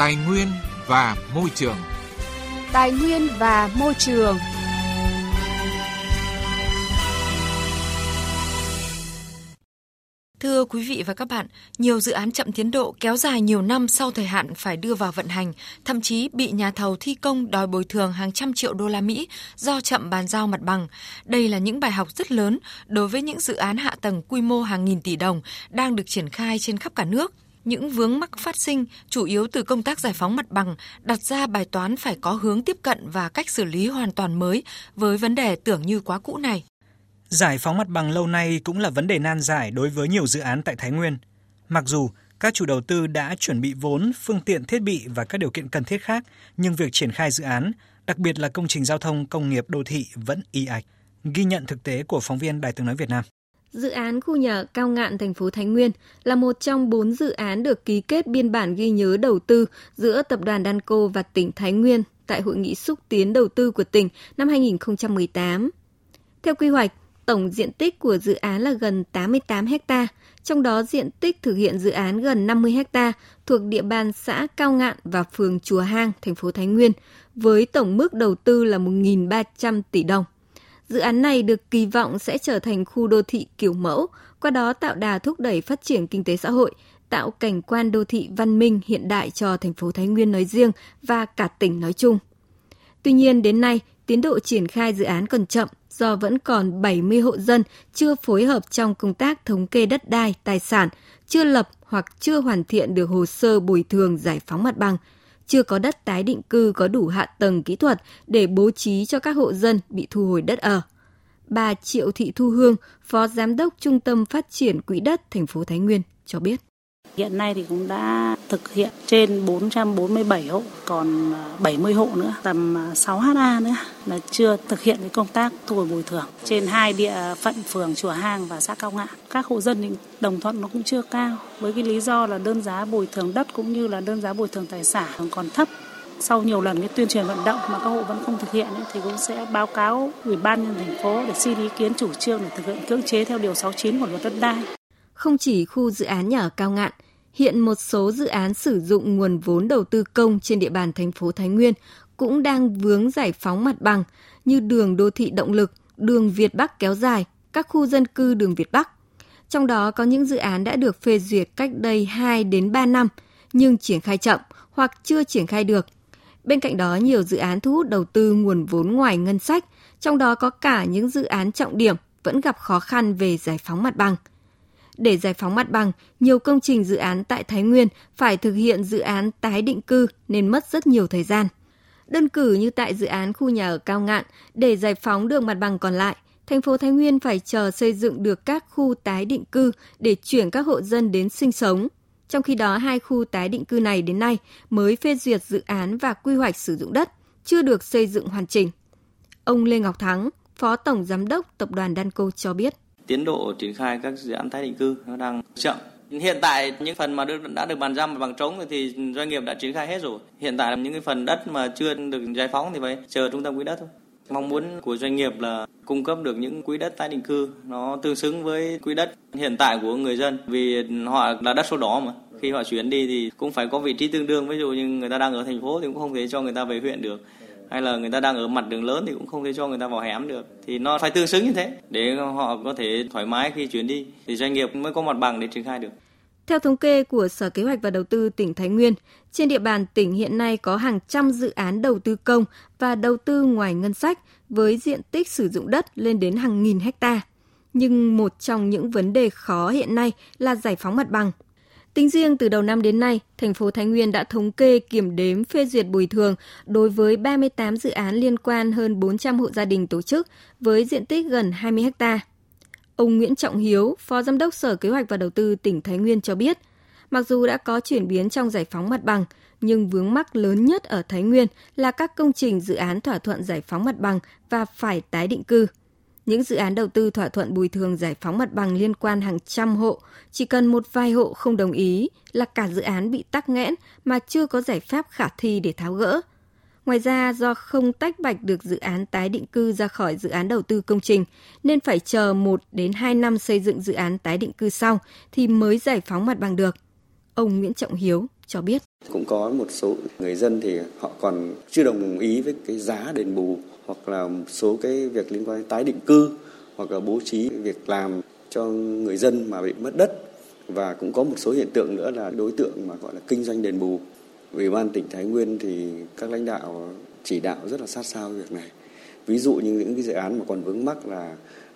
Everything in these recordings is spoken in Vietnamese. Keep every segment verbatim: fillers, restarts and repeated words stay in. Tài nguyên và môi trường. Tài nguyên và môi trường. Thưa quý vị và các bạn, nhiều dự án chậm tiến độ kéo dài nhiều năm sau thời hạn phải đưa vào vận hành, thậm chí bị nhà thầu thi công đòi bồi thường hàng trăm triệu đô la Mỹ do chậm bàn giao mặt bằng. Đây là những bài học rất lớn đối với những dự án hạ tầng quy mô hàng nghìn tỷ đồng đang được triển khai trên khắp cả nước. Những vướng mắc phát sinh chủ yếu từ công tác giải phóng mặt bằng đặt ra bài toán phải có hướng tiếp cận và cách xử lý hoàn toàn mới với vấn đề tưởng như quá cũ này. Giải phóng mặt bằng lâu nay cũng là vấn đề nan giải đối với nhiều dự án tại Thái Nguyên. Mặc dù các chủ đầu tư đã chuẩn bị vốn, phương tiện, thiết bị và các điều kiện cần thiết khác, nhưng việc triển khai dự án, đặc biệt là công trình giao thông, công nghiệp, đô thị vẫn ì ạch. Ghi nhận thực tế của phóng viên Đài Tiếng nói Việt Nam. Dự án khu nhà Cao Ngạn, thành phố Thái Nguyên là một trong bốn dự án được ký kết biên bản ghi nhớ đầu tư giữa tập đoàn Danko và tỉnh Thái Nguyên tại Hội nghị xúc tiến đầu tư của tỉnh năm hai nghìn không trăm mười tám. Theo quy hoạch, tổng diện tích của dự án là gần tám mươi tám héc ta, trong đó diện tích thực hiện dự án gần năm mươi héc ta thuộc địa bàn xã Cao Ngạn và phường Chùa Hang, thành phố Thái Nguyên, với tổng mức đầu tư là một nghìn ba trăm tỷ đồng. Dự án này được kỳ vọng sẽ trở thành khu đô thị kiểu mẫu, qua đó tạo đà thúc đẩy phát triển kinh tế xã hội, tạo cảnh quan đô thị văn minh hiện đại cho thành phố Thái Nguyên nói riêng và cả tỉnh nói chung. Tuy nhiên, đến nay, tiến độ triển khai dự án còn chậm do vẫn còn bảy mươi hộ dân chưa phối hợp trong công tác thống kê đất đai, tài sản, chưa lập hoặc chưa hoàn thiện được hồ sơ bồi thường giải phóng mặt bằng, chưa có đất tái định cư có đủ hạ tầng kỹ thuật để bố trí cho các hộ dân bị thu hồi đất ở. Bà Triệu Thị Thu Hương, Phó Giám đốc Trung tâm Phát triển Quỹ đất thành phố Thái Nguyên cho biết. Hiện nay thì cũng đã thực hiện trên bốn trăm bốn mươi bảy hộ, còn bảy mươi hộ nữa, tầm sáu héc ta nữa là chưa thực hiện cái công tác thu hồi bồi thường trên hai địa phận phường Chùa Hang và xã Cao Ngạn. Các hộ dân thì đồng thuận nó cũng chưa cao với cái lý do là đơn giá bồi thường đất cũng như là đơn giá bồi thường tài sản còn thấp. Sau nhiều lần cái tuyên truyền vận động mà các hộ vẫn không thực hiện thì cũng sẽ báo cáo Ủy ban nhân dân thành phố để xin ý kiến chủ trương để thực hiện cưỡng chế theo điều sáu mươi chín của Luật đất đai. Không chỉ khu dự án nhà ở Cao Ngạn, hiện một số dự án sử dụng nguồn vốn đầu tư công trên địa bàn thành phố Thái Nguyên cũng đang vướng giải phóng mặt bằng như đường đô thị động lực, đường Việt Bắc kéo dài, các khu dân cư đường Việt Bắc. Trong đó có những dự án đã được phê duyệt cách đây hai đến ba năm nhưng triển khai chậm hoặc chưa triển khai được. Bên cạnh đó, nhiều dự án thu hút đầu tư nguồn vốn ngoài ngân sách, trong đó có cả những dự án trọng điểm vẫn gặp khó khăn về giải phóng mặt bằng. Để giải phóng mặt bằng, nhiều công trình dự án tại Thái Nguyên phải thực hiện dự án tái định cư nên mất rất nhiều thời gian. Đơn cử như tại dự án khu nhà ở Cao Ngạn, để giải phóng được mặt bằng còn lại, thành phố Thái Nguyên phải chờ xây dựng được các khu tái định cư để chuyển các hộ dân đến sinh sống. Trong khi đó, hai khu tái định cư này đến nay mới phê duyệt dự án và quy hoạch sử dụng đất, chưa được xây dựng hoàn chỉnh. Ông Lê Ngọc Thắng, Phó Tổng Giám đốc Tập đoàn Danco cho biết. Tiến độ triển khai các dự án tái định cư nó đang chậm. Hiện tại những phần mà đã được bàn giao mặt bằng trống thì doanh nghiệp đã triển khai hết rồi. Hiện tại là những cái phần đất mà chưa được giải phóng thì phải chờ trung tâm quỹ đất thôi. Mong muốn của doanh nghiệp là cung cấp được những quỹ đất tái định cư nó tương xứng với quỹ đất hiện tại của người dân, vì họ là đất sổ đỏ mà. Khi họ chuyển đi thì cũng phải có vị trí tương đương, ví dụ như người ta đang ở thành phố thì cũng không thể cho người ta về huyện được. Hay là người ta đang ở mặt đường lớn thì cũng không thể cho người ta vào hẻm được. Thì nó phải tương xứng như thế để họ có thể thoải mái khi chuyển đi. Thì doanh nghiệp mới có mặt bằng để triển khai được. Theo thống kê của Sở Kế hoạch và Đầu tư tỉnh Thái Nguyên, trên địa bàn tỉnh hiện nay có hàng trăm dự án đầu tư công và đầu tư ngoài ngân sách với diện tích sử dụng đất lên đến hàng nghìn hectare. Nhưng một trong những vấn đề khó hiện nay là giải phóng mặt bằng. Tính riêng từ đầu năm đến nay, thành phố Thái Nguyên đã thống kê, kiểm đếm, phê duyệt bồi thường đối với ba mươi tám dự án liên quan hơn bốn trăm hộ gia đình tổ chức với diện tích gần hai mươi héc ta. Ông Nguyễn Trọng Hiếu, Phó Giám đốc Sở Kế hoạch và Đầu tư tỉnh Thái Nguyên cho biết, mặc dù đã có chuyển biến trong giải phóng mặt bằng, nhưng vướng mắc lớn nhất ở Thái Nguyên là các công trình dự án thỏa thuận giải phóng mặt bằng và phải tái định cư. Những dự án đầu tư thỏa thuận bồi thường giải phóng mặt bằng liên quan hàng trăm hộ, chỉ cần một vài hộ không đồng ý là cả dự án bị tắc nghẽn mà chưa có giải pháp khả thi để tháo gỡ. Ngoài ra, do không tách bạch được dự án tái định cư ra khỏi dự án đầu tư công trình, nên phải chờ một đến hai năm xây dựng dự án tái định cư xong thì mới giải phóng mặt bằng được. Ông Nguyễn Trọng Hiếu cho biết. Cũng có một số người dân thì họ còn chưa đồng ý với cái giá đền bù, hoặc là một số cái việc liên quan đến tái định cư, hoặc là bố trí việc làm cho người dân mà bị mất đất. Và cũng có một số hiện tượng nữa là đối tượng mà gọi là kinh doanh đền bù. Ủy ban tỉnh Thái Nguyên thì các lãnh đạo chỉ đạo rất là sát sao việc này. Ví dụ như những cái dự án mà còn vướng mắc là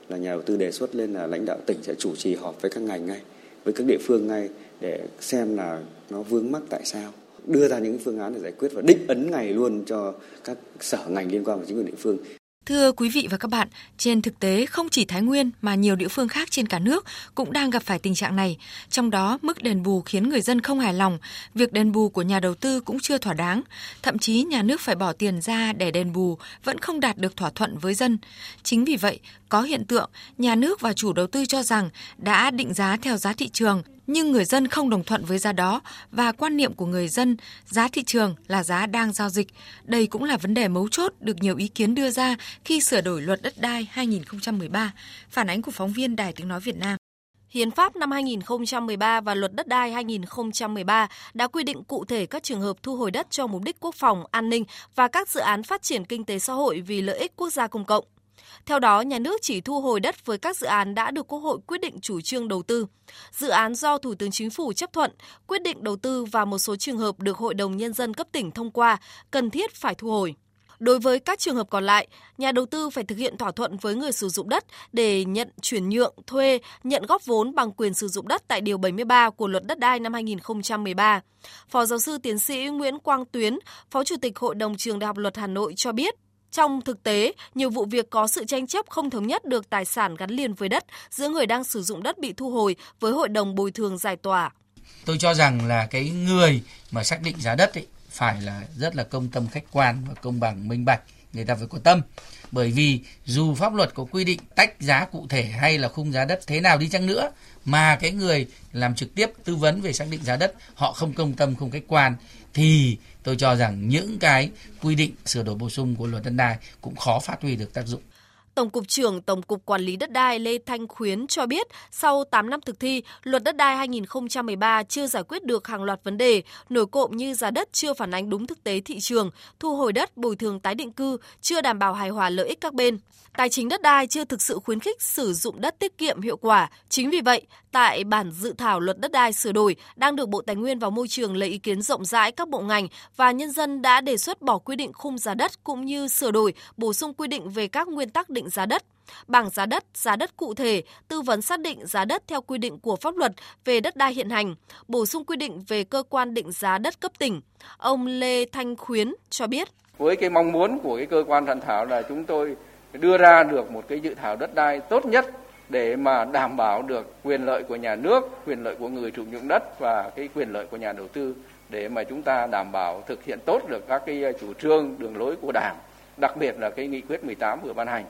là nhà đầu tư đề xuất lên là lãnh đạo tỉnh sẽ chủ trì họp với các ngành ngay, với các địa phương ngay để xem là nó vướng mắc tại sao, đưa ra những phương án để giải quyết và định ấn ngày luôn cho các sở ngành liên quan và chính quyền địa phương. Thưa quý vị và các bạn, trên thực tế không chỉ Thái Nguyên mà nhiều địa phương khác trên cả nước cũng đang gặp phải tình trạng này. Trong đó, mức đền bù khiến người dân không hài lòng, việc đền bù của nhà đầu tư cũng chưa thỏa đáng. Thậm chí nhà nước phải bỏ tiền ra để đền bù vẫn không đạt được thỏa thuận với dân. Chính vì vậy, có hiện tượng nhà nước và chủ đầu tư cho rằng đã định giá theo giá thị trường, nhưng người dân không đồng thuận với giá đó và quan niệm của người dân giá thị trường là giá đang giao dịch. Đây cũng là vấn đề mấu chốt được nhiều ý kiến đưa ra khi sửa đổi Luật Đất đai hai không một ba. Phản ánh của phóng viên Đài Tiếng Nói Việt Nam. Hiến pháp năm hai không một ba và Luật Đất đai hai không một ba đã quy định cụ thể các trường hợp thu hồi đất cho mục đích quốc phòng, an ninh và các dự án phát triển kinh tế xã hội vì lợi ích quốc gia công cộng. Theo đó, nhà nước chỉ thu hồi đất với các dự án đã được Quốc hội quyết định chủ trương đầu tư, dự án do Thủ tướng Chính phủ chấp thuận, quyết định đầu tư và một số trường hợp được Hội đồng Nhân dân cấp tỉnh thông qua, cần thiết phải thu hồi. Đối với các trường hợp còn lại, nhà đầu tư phải thực hiện thỏa thuận với người sử dụng đất để nhận chuyển nhượng, thuê, nhận góp vốn bằng quyền sử dụng đất tại Điều bảy mươi ba của Luật Đất đai năm hai không một ba. Phó giáo sư tiến sĩ Nguyễn Quang Tuyến, Phó Chủ tịch Hội đồng Trường Đại học Luật Hà Nội cho biết, trong thực tế, nhiều vụ việc có sự tranh chấp không thống nhất được tài sản gắn liền với đất giữa người đang sử dụng đất bị thu hồi với hội đồng bồi thường giải tỏa. Tôi cho rằng là cái người mà xác định giá đất ấy, phải là rất là công tâm, khách quan và công bằng, minh bạch. Người ta phải có tâm. Bởi vì dù pháp luật có quy định tách giá cụ thể hay là khung giá đất thế nào đi chăng nữa, mà cái người làm trực tiếp tư vấn về xác định giá đất, họ không công tâm, không khách quan, thì tôi cho rằng những cái quy định sửa đổi bổ sung của Luật Đất đai cũng khó phát huy được tác dụng. Tổng cục trưởng Tổng cục Quản lý Đất đai Lê Thanh Khuyến cho biết, sau tám năm thực thi, Luật Đất đai hai không một ba chưa giải quyết được hàng loạt vấn đề nổi cộm như giá đất chưa phản ánh đúng thực tế thị trường, thu hồi đất, bồi thường tái định cư chưa đảm bảo hài hòa lợi ích các bên. Tài chính đất đai chưa thực sự khuyến khích sử dụng đất tiết kiệm hiệu quả. Chính vì vậy, tại bản dự thảo Luật Đất đai sửa đổi đang được Bộ Tài nguyên và Môi trường lấy ý kiến rộng rãi các bộ ngành và nhân dân đã đề xuất bỏ quy định khung giá đất cũng như sửa đổi, bổ sung quy định về các nguyên tắc định giá đất, bảng giá đất, giá đất cụ thể, tư vấn xác định giá đất theo quy định của pháp luật về đất đai hiện hành, bổ sung quy định về cơ quan định giá đất cấp tỉnh. Ông Lê Thanh Khuyến cho biết. Với cái mong muốn của cái cơ quan soạn thảo là chúng tôi đưa ra được một cái dự thảo đất đai tốt nhất để mà đảm bảo được quyền lợi của nhà nước, quyền lợi của người chủ dụng đất và cái quyền lợi của nhà đầu tư để mà chúng ta đảm bảo thực hiện tốt được các cái chủ trương, đường lối của Đảng, đặc biệt là cái nghị quyết mười tám vừa ban hành.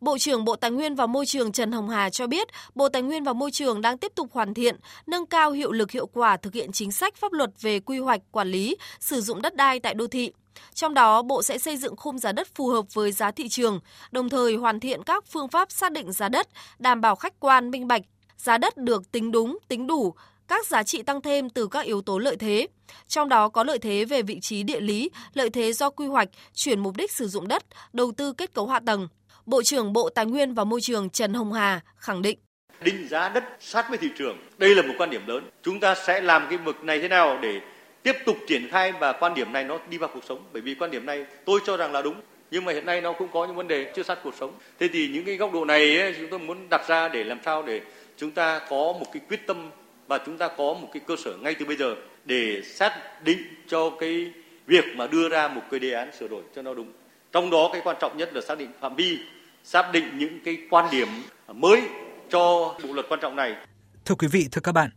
Bộ trưởng Bộ Tài nguyên và Môi trường Trần Hồng Hà cho biết, Bộ Tài nguyên và Môi trường đang tiếp tục hoàn thiện, nâng cao hiệu lực hiệu quả thực hiện chính sách pháp luật về quy hoạch, quản lý, sử dụng đất đai tại đô thị. Trong đó, Bộ sẽ xây dựng khung giá đất phù hợp với giá thị trường, đồng thời hoàn thiện các phương pháp xác định giá đất, đảm bảo khách quan, minh bạch, giá đất được tính đúng, tính đủ, các giá trị tăng thêm từ các yếu tố lợi thế. Trong đó có lợi thế về vị trí địa lý, lợi thế do quy hoạch, chuyển mục đích sử dụng đất, đầu tư kết cấu hạ tầng. Bộ trưởng Bộ Tài nguyên và Môi trường Trần Hồng Hà khẳng định. Định giá đất sát với thị trường, đây là một quan điểm lớn. Chúng ta sẽ làm cái mực này thế nào để tiếp tục triển khai và quan điểm này nó đi vào cuộc sống. Bởi vì quan điểm này tôi cho rằng là đúng, nhưng mà hiện nay nó cũng có những vấn đề chưa sát cuộc sống. Thế thì những cái góc độ này ấy, chúng tôi muốn đặt ra để làm sao để chúng ta có một cái quyết tâm và chúng ta có một cái cơ sở ngay từ bây giờ để xác định cho cái việc mà đưa ra một cái đề án sửa đổi cho nó đúng. Trong đó cái quan trọng nhất là xác định phạm vi, xác định những cái quan điểm mới cho bộ luật quan trọng này. Thưa quý vị, thưa các bạn,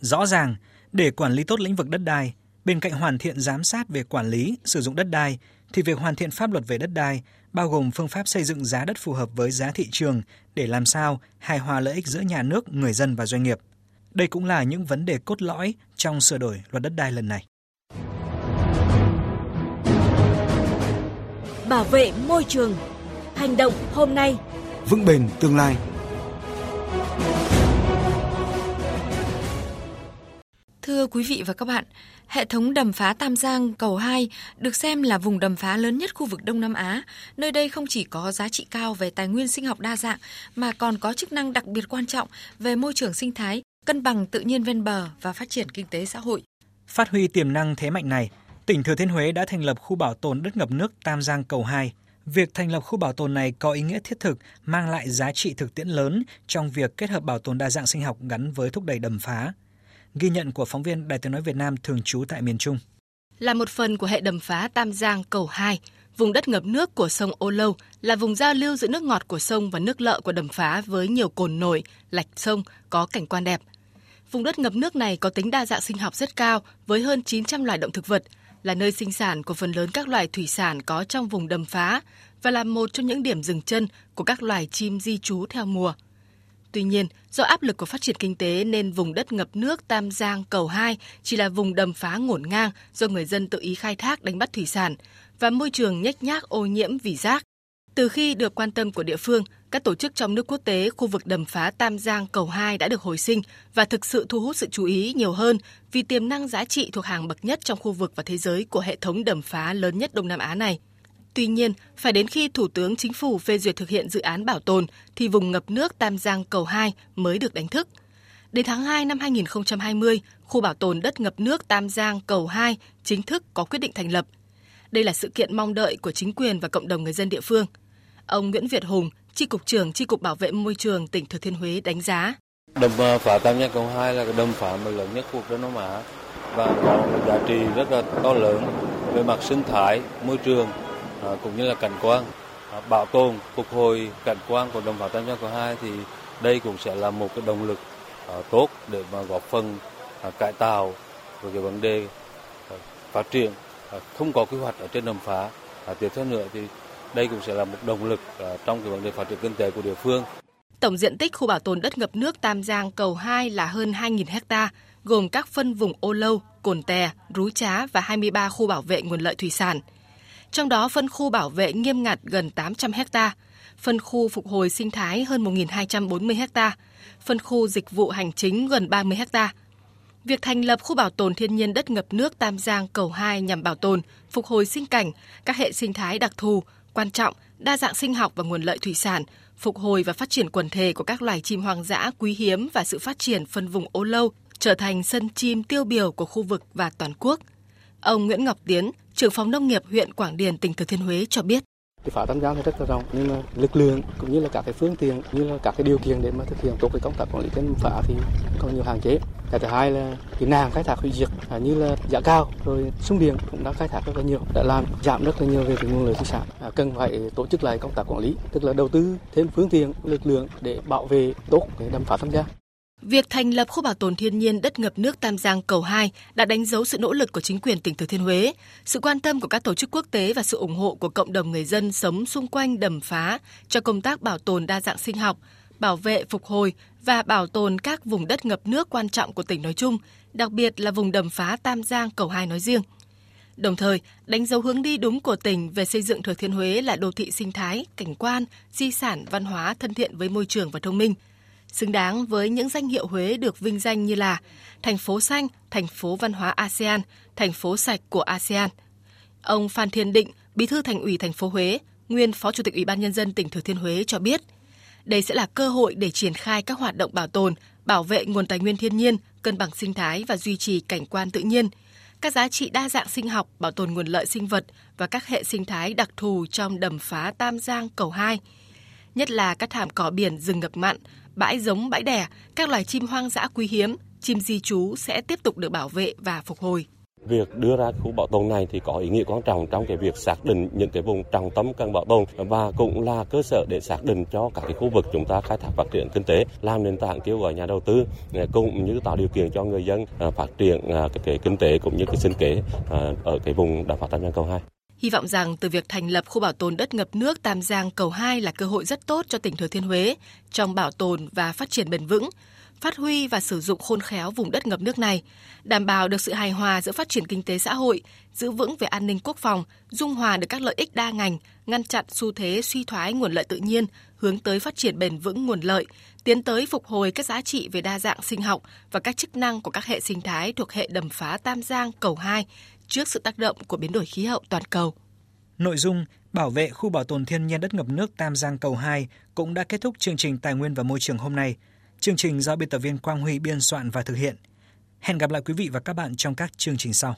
rõ ràng để quản lý tốt lĩnh vực đất đai, bên cạnh hoàn thiện giám sát về quản lý, sử dụng đất đai, thì việc hoàn thiện pháp luật về đất đai bao gồm phương pháp xây dựng giá đất phù hợp với giá thị trường để làm sao hài hòa lợi ích giữa nhà nước, người dân và doanh nghiệp. Đây cũng là những vấn đề cốt lõi trong sửa đổi Luật Đất đai lần này. Bảo vệ môi trường. Hành động hôm nay, vững bền tương lai. Thưa quý vị và các bạn, hệ thống đầm phá Tam Giang Cầu Hai được xem là vùng đầm phá lớn nhất khu vực Đông Nam Á. Nơi đây không chỉ có giá trị cao về tài nguyên sinh học đa dạng mà còn có chức năng đặc biệt quan trọng về môi trường sinh thái, cân bằng tự nhiên ven bờ và phát triển kinh tế xã hội. Phát huy tiềm năng thế mạnh này, tỉnh Thừa Thiên Huế đã thành lập khu bảo tồn đất ngập nước Tam Giang Cầu Hai. Việc thành lập khu bảo tồn này có ý nghĩa thiết thực, mang lại giá trị thực tiễn lớn trong việc kết hợp bảo tồn đa dạng sinh học gắn với thúc đẩy đầm phá. Ghi nhận của phóng viên Đài Tiếng nói Việt Nam thường trú tại miền Trung. Là một phần của hệ đầm phá Tam Giang Cầu Hai, vùng đất ngập nước của sông Ô Lâu là vùng giao lưu giữa nước ngọt của sông và nước lợ của đầm phá với nhiều cồn nổi, lạch sông có cảnh quan đẹp. Vùng đất ngập nước này có tính đa dạng sinh học rất cao với hơn chín trăm loài động thực vật, là nơi sinh sản của phần lớn các loài thủy sản có trong vùng đầm phá và là một trong những điểm dừng chân của các loài chim di trú theo mùa. Tuy nhiên, do áp lực của phát triển kinh tế nên vùng đất ngập nước Tam Giang Cầu Hai chỉ là vùng đầm phá ngổn ngang do người dân tự ý khai thác đánh bắt thủy sản và môi trường nhếch nhác ô nhiễm vì rác. Từ khi được quan tâm của địa phương, các tổ chức trong nước quốc tế, khu vực đầm phá Tam Giang Cầu Hai đã được hồi sinh và thực sự thu hút sự chú ý nhiều hơn vì tiềm năng giá trị thuộc hàng bậc nhất trong khu vực và thế giới của hệ thống đầm phá lớn nhất Đông Nam Á này. Tuy nhiên, phải đến khi Thủ tướng Chính phủ phê duyệt thực hiện dự án bảo tồn thì vùng ngập nước Tam Giang Cầu Hai mới được đánh thức. Đến tháng hai năm hai nghìn không trăm hai mươi, khu bảo tồn đất ngập nước Tam Giang Cầu Hai chính thức có quyết định thành lập. Đây là sự kiện mong đợi của chính quyền và cộng đồng người dân địa phương. Ông Nguyễn Việt Hùng, Chi cục trưởng Chi cục Bảo vệ Môi trường tỉnh Thừa Thiên Huế đánh giá: đầm phá Tam Giang Cầu Hai là cái đầm phá mà lớn nhất khu vực Đông Nam Á và có giá trị rất là to lớn về mặt sinh thái, môi trường cũng như là cảnh quan. Bảo tồn, phục hồi cảnh quan của đầm phá Tam Giang Cầu Hai thì đây cũng sẽ là một cái động lực tốt để mà góp phần cải tạo về cái vấn đề phát triển không có quy hoạch ở trên đầm phá. Tiếp theo nữa thì đây cũng sẽ là một động lực trong cái vấn đề phát triển kinh tế của địa phương. Tổng diện tích khu bảo tồn đất ngập nước Tam Giang Cầu Hai là hơn hai nghìn ha, gồm các phân vùng Ô Lâu, Cồn Tè, Rú Trá và hai mươi ba khu bảo vệ nguồn lợi thủy sản. Trong đó phân khu bảo vệ nghiêm ngặt gần tám trăm ha, phân khu phục hồi sinh thái hơn một nghìn hai trăm bốn mươi ha, phân khu dịch vụ hành chính gần ba mươi ha. Việc thành lập khu bảo tồn thiên nhiên đất ngập nước Tam Giang Cầu Hai nhằm bảo tồn, phục hồi sinh cảnh, các hệ sinh thái đặc thù, quan trọng, đa dạng sinh học và nguồn lợi thủy sản, phục hồi và phát triển quần thể của các loài chim hoang dã quý hiếm và sự phát triển phân vùng Ô Lâu trở thành sân chim tiêu biểu của khu vực và toàn quốc. Ông Nguyễn Ngọc Tiến, trưởng phòng nông nghiệp huyện Quảng Điền, tỉnh Thừa Thiên Huế cho biết: Thì phá Tam Giang thì rất là rộng, nhưng mà lực lượng cũng như là các cái phương tiện, như là các cái điều kiện để mà thực hiện tốt cái công tác quản lý trên phá thì còn nhiều hạn chế. Cái thứ hai là cái nạn khai thác hủy diệt như là giá cao, rồi sung điện cũng đã khai thác rất là nhiều, đã làm giảm rất là nhiều về cái nguồn lợi thủy sản. À, cần phải tổ chức lại công tác quản lý, tức là đầu tư thêm phương tiện, lực lượng để bảo vệ tốt cái đầm phá Tam Giang. Việc thành lập khu bảo tồn thiên nhiên đất ngập nước Tam Giang Cầu Hai đã đánh dấu sự nỗ lực của chính quyền tỉnh Thừa Thiên Huế, sự quan tâm của các tổ chức quốc tế và sự ủng hộ của cộng đồng người dân sống xung quanh đầm phá cho công tác bảo tồn đa dạng sinh học, bảo vệ, phục hồi và bảo tồn các vùng đất ngập nước quan trọng của tỉnh nói chung, đặc biệt là vùng đầm phá Tam Giang Cầu Hai nói riêng. Đồng thời, đánh dấu hướng đi đúng của tỉnh về xây dựng Thừa Thiên Huế là đô thị sinh thái, cảnh quan, di sản, văn hóa thân thiện với môi trường và thông minh. Xứng đáng với những danh hiệu Huế được vinh danh như là thành phố xanh, thành phố văn hóa a sê an, thành phố sạch của a sê an. Ông Phan Thiên Định, Bí thư Thành ủy thành phố Huế, nguyên Phó Chủ tịch Ủy ban Nhân dân tỉnh Thừa Thiên Huế cho biết, đây sẽ là cơ hội để triển khai các hoạt động bảo tồn, bảo vệ nguồn tài nguyên thiên nhiên, cân bằng sinh thái và duy trì cảnh quan tự nhiên, các giá trị đa dạng sinh học, bảo tồn nguồn lợi sinh vật và các hệ sinh thái đặc thù trong đầm phá Tam Giang Cầu Hai, nhất là các thảm cỏ biển rừng ngập mặn, bãi giống, bãi đẻ, các loài chim hoang dã quý hiếm, chim di trú sẽ tiếp tục được bảo vệ và phục hồi. Việc đưa ra khu bảo tồn này thì có ý nghĩa quan trọng trong cái việc xác định những cái vùng trọng tâm cần bảo tồn và cũng là cơ sở để xác định cho các cái khu vực chúng ta khai thác phát triển kinh tế, làm nền tảng kêu gọi nhà đầu tư cũng như tạo điều kiện cho người dân phát triển cái, cái kinh tế cũng như cái sinh kế ở cái vùng đầm phá Tam Giang Cầu Hai. Hy vọng rằng từ việc thành lập khu bảo tồn đất ngập nước Tam Giang Cầu Hai là cơ hội rất tốt cho tỉnh Thừa Thiên Huế trong bảo tồn và phát triển bền vững, phát huy và sử dụng khôn khéo vùng đất ngập nước này, đảm bảo được sự hài hòa giữa phát triển kinh tế xã hội, giữ vững về an ninh quốc phòng, dung hòa được các lợi ích đa ngành, ngăn chặn xu thế suy thoái nguồn lợi tự nhiên, hướng tới phát triển bền vững nguồn lợi, tiến tới phục hồi các giá trị về đa dạng sinh học và các chức năng của các hệ sinh thái thuộc hệ đầm phá Tam Giang Cầu Hai trước sự tác động của biến đổi khí hậu toàn cầu. Nội dung bảo vệ khu bảo tồn thiên nhiên đất ngập nước Tam Giang Cầu Hai cũng đã kết thúc chương trình Tài nguyên và Môi trường hôm nay. Chương trình do biên tập viên Quang Huy biên soạn và thực hiện. Hẹn gặp lại quý vị và các bạn trong các chương trình sau.